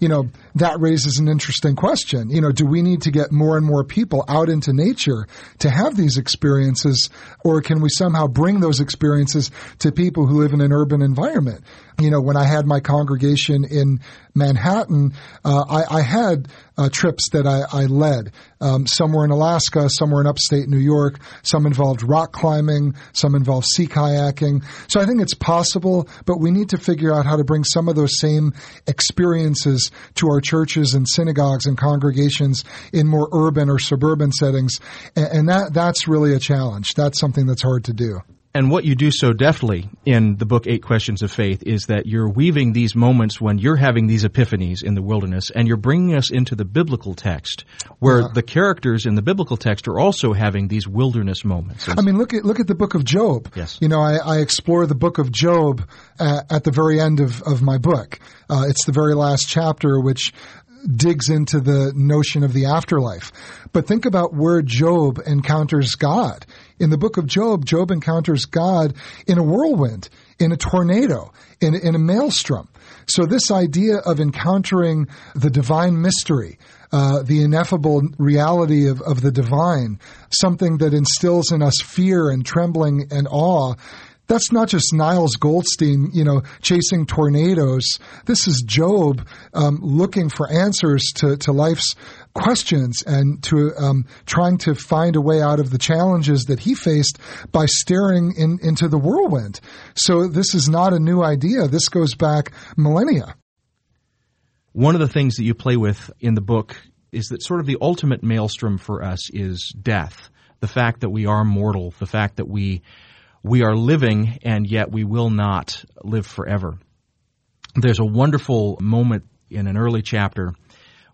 You know, that raises an interesting question. You know, do we need to get more and more people out into nature to have these experiences, or can we somehow bring those experiences to people who live in an urban environment? You know, when I had my congregation in Manhattan, uh, I, I had uh, trips that I, I led, um, somewhere in Alaska, somewhere in upstate New York. Some involved rock climbing, some involved sea kayaking. So I think it's possible, but we need to figure out how to bring some of those same experiences to our churches and synagogues and congregations in more urban or suburban settings. And, and that that's really a challenge. That's something that's hard to do. And what you do so deftly in the book Eight Questions of Faith is that you're weaving these moments when you're having these epiphanies in the wilderness, and you're bringing us into the biblical text where yeah. the characters in the biblical text are also having these wilderness moments. I mean, look at look at the book of Job. Yes. You know, I, I explore the book of Job at, at the very end of, of my book. Uh, it's the very last chapter, which digs into the notion of the afterlife. But think about where Job encounters God. In the book of Job, Job encounters God in a whirlwind, in a tornado, in, in a maelstrom. So this idea of encountering the divine mystery, uh, the ineffable reality of, of the divine, something that instills in us fear and trembling and awe, that's not just Niles Goldstein, you know, chasing tornadoes. This is Job um, looking for answers to, to life's questions and to um, trying to find a way out of the challenges that he faced by staring in, into the whirlwind. So this is not a new idea. This goes back millennia. One of the things that you play with in the book is that sort of the ultimate maelstrom for us is death, the fact that we are mortal, the fact that we We are living, and yet we will not live forever. There's a wonderful moment in an early chapter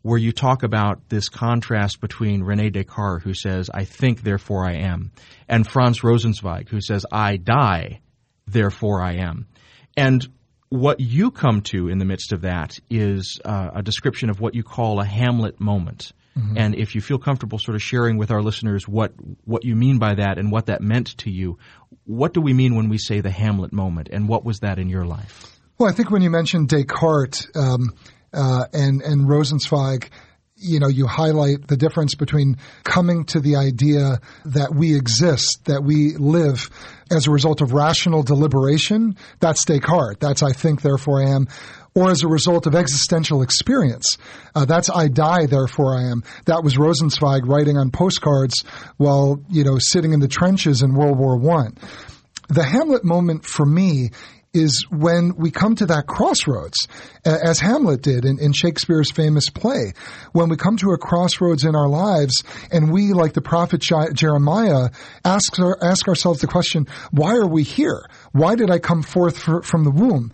where you talk about this contrast between René Descartes, who says, "I think, therefore I am," and Franz Rosenzweig, who says, "I die, therefore I am." And what you come to in the midst of that is uh, a description of what you call a Hamlet moment. Mm-hmm. And if you feel comfortable sort of sharing with our listeners what what you mean by that and what that meant to you, what do we mean when we say the Hamlet moment, and what was that in your life? Well, I think when you mentioned Descartes um, uh, and, and Rosenzweig, you know, you highlight the difference between coming to the idea that we exist, that we live as a result of rational deliberation. That's Descartes. That's "I think, therefore I am." Or as a result of existential experience. Uh, that's "I die, therefore I am." That was Rosenzweig writing on postcards while, you know, sitting in the trenches in World War One. The Hamlet moment for me is when we come to that crossroads, as Hamlet did in, in Shakespeare's famous play, when we come to a crossroads in our lives and we, like the prophet Jeremiah, ask, ask ourselves the question, why are we here? Why did I come forth for, from the womb?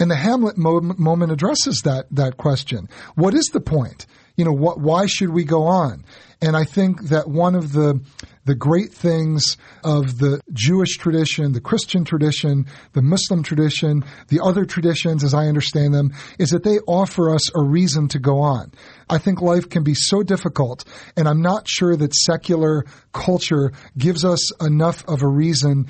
And the Hamlet moment addresses that that question. What is the point? You know, what, why should we go on? And I think that one of the the great things of the Jewish tradition, the Christian tradition, the Muslim tradition, the other traditions as I understand them, is that they offer us a reason to go on. I think life can be so difficult, and I'm not sure that secular culture gives us enough of a reason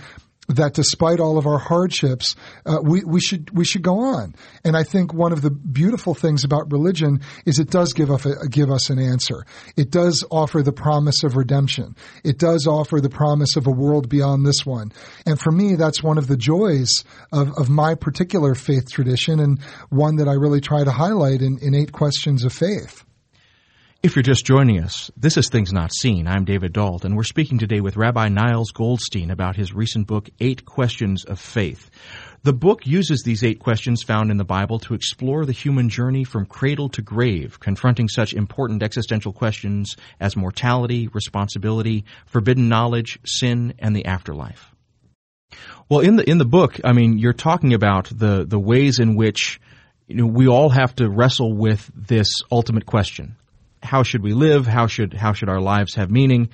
that despite all of our hardships, uh, we, we should we should go on. And I think one of the beautiful things about religion is it does give us a, give us an answer. It does offer the promise of redemption. It does offer the promise of a world beyond this one. And for me, that's one of the joys of, of my particular faith tradition, and one that I really try to highlight in, in Eight Questions of Faith. If you're just joining us, this is Things Not Seen. I'm David Dault, and we're speaking today with Rabbi Niles Goldstein about his recent book, Eight Questions of Faith. The book uses these eight questions found in the Bible to explore the human journey from cradle to grave, confronting such important existential questions as mortality, responsibility, forbidden knowledge, sin, and the afterlife. Well, in the in the book, I mean, you're talking about the, the ways in which, you know, we all have to wrestle with this ultimate question. How should we live? How should how should our lives have meaning?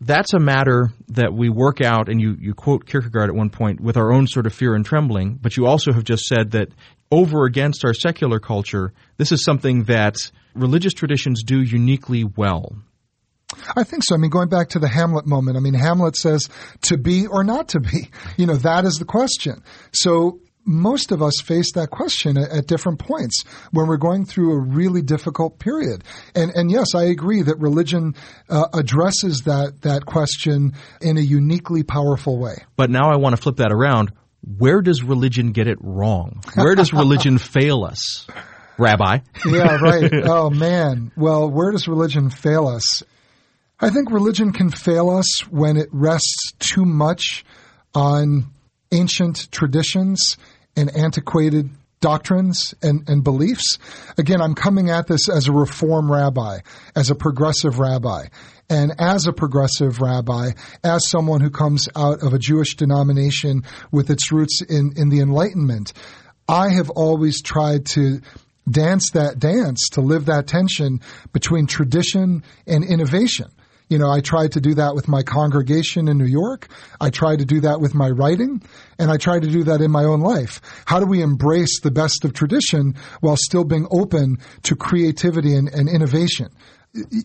That's a matter that we work out, and you, you quote Kierkegaard at one point, with our own sort of fear and trembling, but you also have just said that over against our secular culture, this is something that religious traditions do uniquely well. I think so. I mean, going back to the Hamlet moment, I mean, Hamlet says, to be or not to be. You know, that is the question. So most of us face that question at different points when we're going through a really difficult period. And and yes, I agree that religion uh, addresses that that question in a uniquely powerful way. But now I want to flip that around. Where does religion get it wrong? Where does religion fail us, Rabbi? Yeah, right. Oh, man. Well, where does religion fail us? I think religion can fail us when it rests too much on ancient traditions and antiquated doctrines and, and beliefs. Again, I'm coming at this as a reform rabbi, as a progressive rabbi. And as a progressive rabbi, as someone who comes out of a Jewish denomination with its roots in, in the Enlightenment, I have always tried to dance that dance, to live that tension between tradition and innovation. You know, I tried to do that with my congregation in New York. I tried to do that with my writing, and I tried to do that in my own life. How do we embrace the best of tradition while still being open to creativity and, and innovation?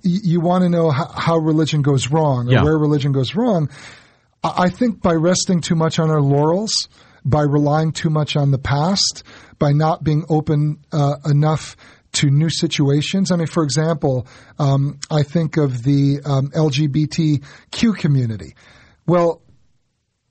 You want to know how religion goes wrong or yeah. where religion goes wrong. I think by resting too much on our laurels, by relying too much on the past, by not being open uh, enough to new situations. I mean, for example, um, I think of the um, L G B T Q community. Well,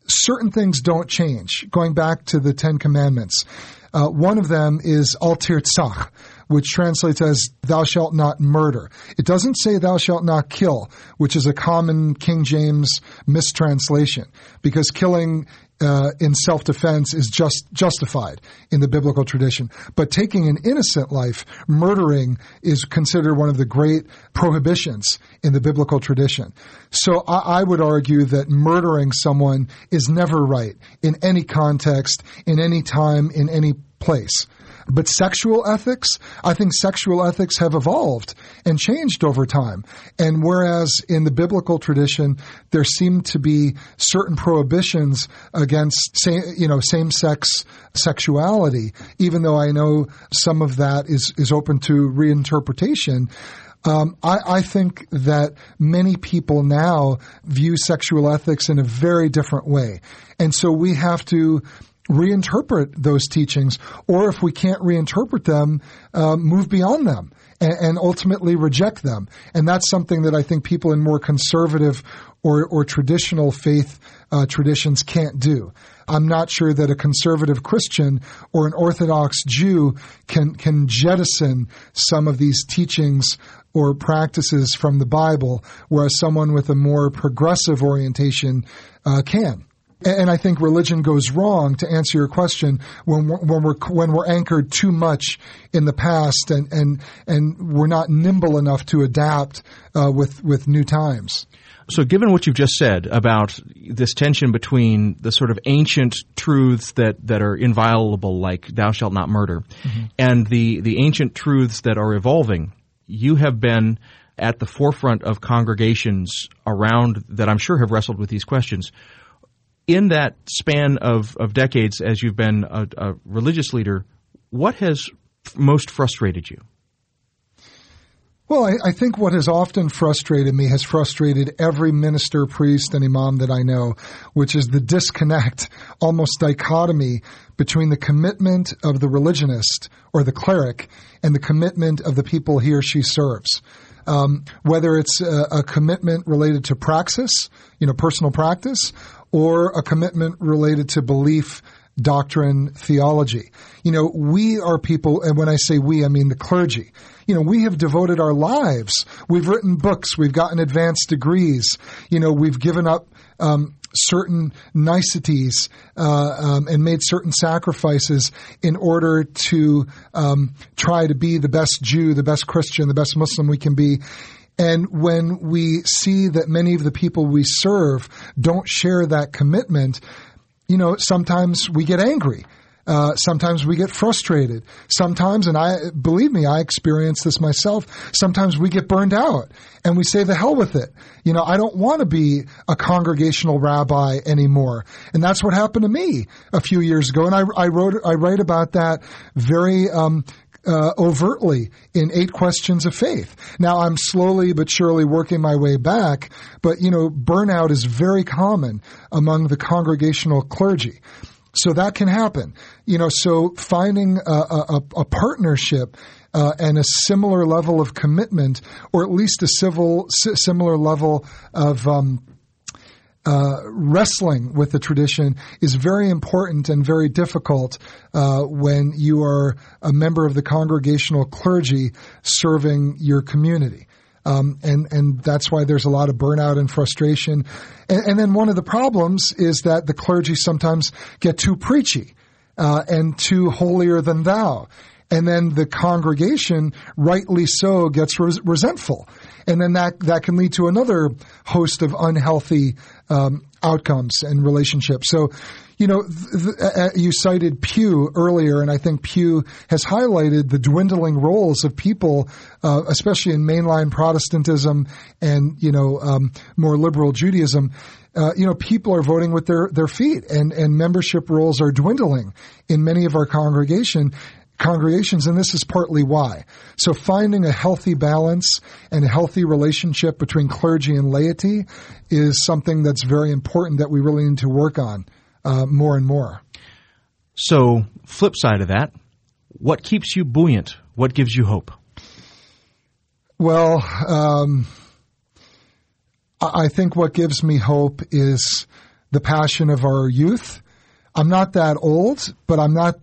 certain things don't change. Going back to the Ten Commandments, uh, one of them is al tirtzach, which translates as thou shalt not murder. It doesn't say thou shalt not kill, which is a common King James mistranslation, because killing uh, in self-defense is just justified in the biblical tradition. But taking an innocent life, murdering, is considered one of the great prohibitions in the biblical tradition. So I, I would argue that murdering someone is never right in any context, in any time, in any place. But sexual ethics, I think sexual ethics have evolved and changed over time. And whereas in the biblical tradition, there seem to be certain prohibitions against, you know, same-sex sexuality, even though I know some of that is, is open to reinterpretation, Um, I, I think that many people now view sexual ethics in a very different way. And so we have to reinterpret those teachings, or if we can't reinterpret them, uh, move beyond them and, and ultimately reject them. And that's something that I think people in more conservative or, or traditional faith uh, traditions can't do. I'm not sure that a conservative Christian or an Orthodox Jew can, can jettison some of these teachings or practices from the Bible, whereas someone with a more progressive orientation uh, can. And I think religion goes wrong, to answer your question, when we're, when we're when we're anchored too much in the past, and and and we're not nimble enough to adapt uh, with with new times. So, given what you've just said about this tension between the sort of ancient truths that, that are inviolable, like "thou shalt not murder," mm-hmm. and the the ancient truths that are evolving, you have been at the forefront of congregations around that I'm sure have wrestled with these questions. In that span of, of decades, as you've been a, a religious leader, what has f- most frustrated you? Well, I, I think what has often frustrated me has frustrated every minister, priest, and imam that I know, which is the disconnect, almost dichotomy, between the commitment of the religionist or the cleric and the commitment of the people he or she serves. Um, whether it's a, a commitment related to praxis, you know, personal practice, or a commitment related to belief, doctrine, theology. You know, we are people, and when I say we, I mean the clergy. You know, we have devoted our lives. We've written books. We've gotten advanced degrees. You know, we've given up um, certain niceties uh, um, and made certain sacrifices in order to um, try to be the best Jew, the best Christian, the best Muslim we can be. And when we see that many of the people we serve don't share that commitment, you know, sometimes we get angry. Uh, sometimes we get frustrated. Sometimes, and I believe me, I experience this myself, sometimes we get burned out and we say, the hell with it. You know, I don't want to be a congregational rabbi anymore. And that's what happened to me a few years ago. And I, I wrote, I write about that very, um, Uh, overtly in Eight Questions of Faith. Now, I'm slowly but surely working my way back, but, you know, burnout is very common among the congregational clergy. So that can happen. You know, so finding a, a, a partnership uh, and a similar level of commitment, or at least a civil, s- similar level of um, uh, wrestling with the tradition is very important and very difficult uh, when you are a member of the congregational clergy serving your community. Um, and, and that's why there's a lot of burnout and frustration. And, and then one of the problems is that the clergy sometimes get too preachy uh, and too holier than thou. And then the congregation, rightly so, gets res- resentful. And then that, that can lead to another host of unhealthy um, outcomes and relationships. So, you know, th- th- you cited Pew earlier, and I think Pew has highlighted the dwindling roles of people, uh, especially in mainline Protestantism and, you know, um, more liberal Judaism. Uh, you know, people are voting with their, their feet, and, and membership roles are dwindling in many of our congregation congregations, and this is partly why. So finding a healthy balance and a healthy relationship between clergy and laity is something that's very important that we really need to work on uh, more and more. So flip side of that, what keeps you buoyant? What gives you hope? Well, um, I think what gives me hope is the passion of our youth. I'm not that old, but I'm not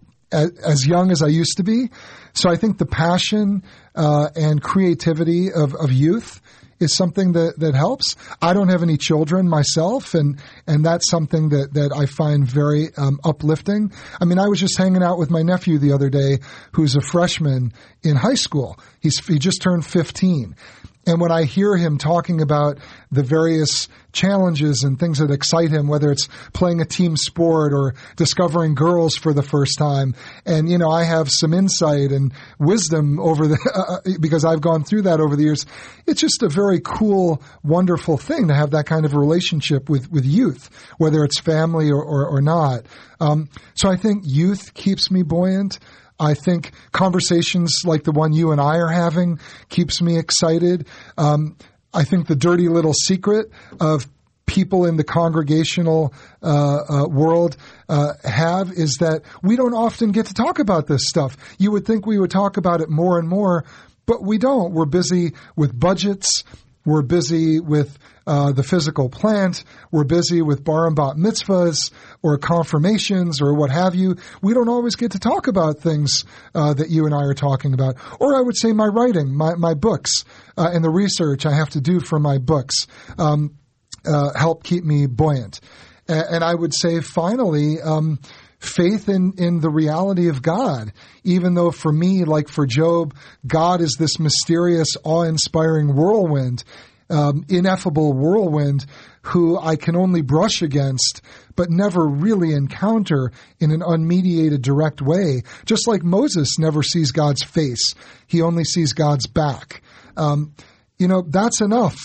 as young as I used to be. So I think the passion uh, and creativity of, of youth is something that, that helps. I don't have any children myself, and, and that's something that, that I find very um, uplifting. I mean, I was just hanging out with my nephew the other day, who's a freshman in high school. He's, he just turned fifteen. And when I hear him talking about the various challenges and things that excite him, whether it's playing a team sport or discovering girls for the first time, and, you know, I have some insight and wisdom over the, uh, because I've gone through that over the years. It's just a very cool, wonderful thing to have that kind of relationship with, with youth, whether it's family or, or, or not. Um, so I think youth keeps me buoyant. I think conversations like the one you and I are having keeps me excited. Um, I think the dirty little secret of people in the congregational uh, uh, world uh, have is that we don't often get to talk about this stuff. You would think we would talk about it more and more, but we don't. We're busy with budgets. We're busy with uh, the physical plant. We're busy with bar and bat mitzvahs or confirmations or what have you. We don't always get to talk about things uh, that you and I are talking about. Or I would say my writing, my, my books, uh, and the research I have to do for my books um, uh, help keep me buoyant. A- and I would say finally, um, faith in, in the reality of God, even though for me, like for Job, God is this mysterious, awe-inspiring whirlwind, um, ineffable whirlwind who I can only brush against but never really encounter in an unmediated, direct way. Just like Moses never sees God's face. He only sees God's back. Um, you know, that's enough.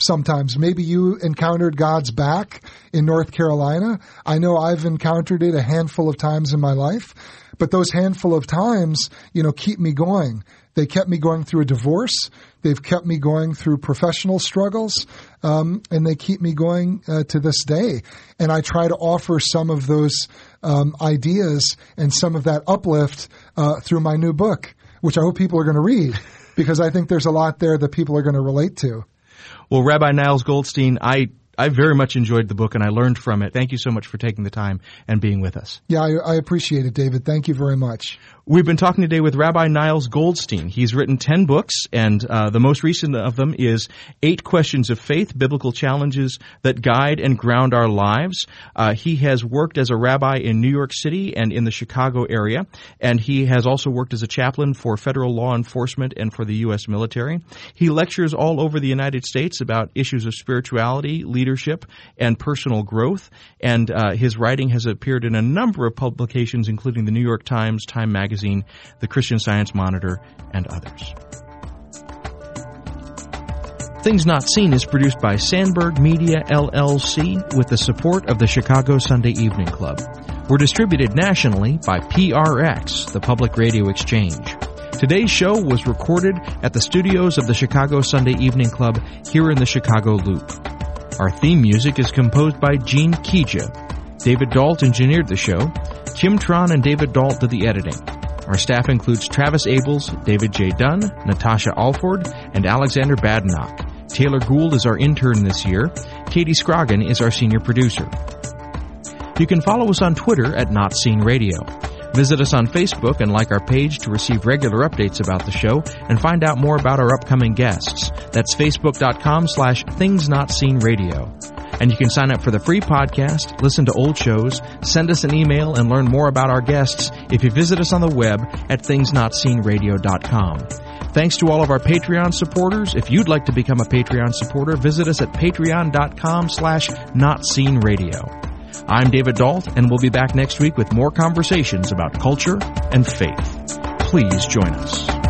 Sometimes. Maybe you encountered God's back in North Carolina. I know I've encountered it a handful of times in my life, but those handful of times, you know, keep me going. They kept me going through a divorce. They've kept me going through professional struggles, um, and they keep me going uh, to this day. And I try to offer some of those um, ideas and some of that uplift uh, through my new book, which I hope people are going to read, because I think there's a lot there that people are going to relate to. Well, Rabbi Niles Goldstein, I, I very much enjoyed the book and I learned from it. Thank you so much for taking the time and being with us. Yeah, I, I appreciate it, David. Thank you very much. We've been talking today with Rabbi Niles Goldstein. He's written ten books, and uh, the most recent of them is Eight Questions of Faith, Biblical Challenges That Guide and Ground Our Lives. Uh, he has worked as a rabbi in New York City and in the Chicago area, and he has also worked as a chaplain for federal law enforcement and for the U S military. He lectures all over the United States about issues of spirituality, leadership, and personal growth, and uh, his writing has appeared in a number of publications, including the New York Times, Time magazine, the Christian Science Monitor, and others. Things Not Seen is produced by Sandberg Media, L L C, with the support of the Chicago Sunday Evening Club. We're distributed nationally by P R X, the Public Radio Exchange. Today's show was recorded at the studios of the Chicago Sunday Evening Club here in the Chicago Loop. Our theme music is composed by Gene Kija. David Dault engineered the show. Jim Tron and David Dault did the editing. Our staff includes Travis Abels, David J. Dunn, Natasha Alford, and Alexander Badenoch. Taylor Gould is our intern this year. Katie Scroggin is our senior producer. You can follow us on Twitter at Not Seen Radio. Visit us on Facebook and like our page to receive regular updates about the show and find out more about our upcoming guests. That's facebook.com slash Things Not Seen Radio. And you can sign up for the free podcast, listen to old shows, send us an email, and learn more about our guests if you visit us on the web at things not seen radio dot com. Thanks to all of our Patreon supporters. If you'd like to become a Patreon supporter, visit us at patreon.com slash notseenradio. I'm David Dault, and we'll be back next week with more conversations about culture and faith. Please join us.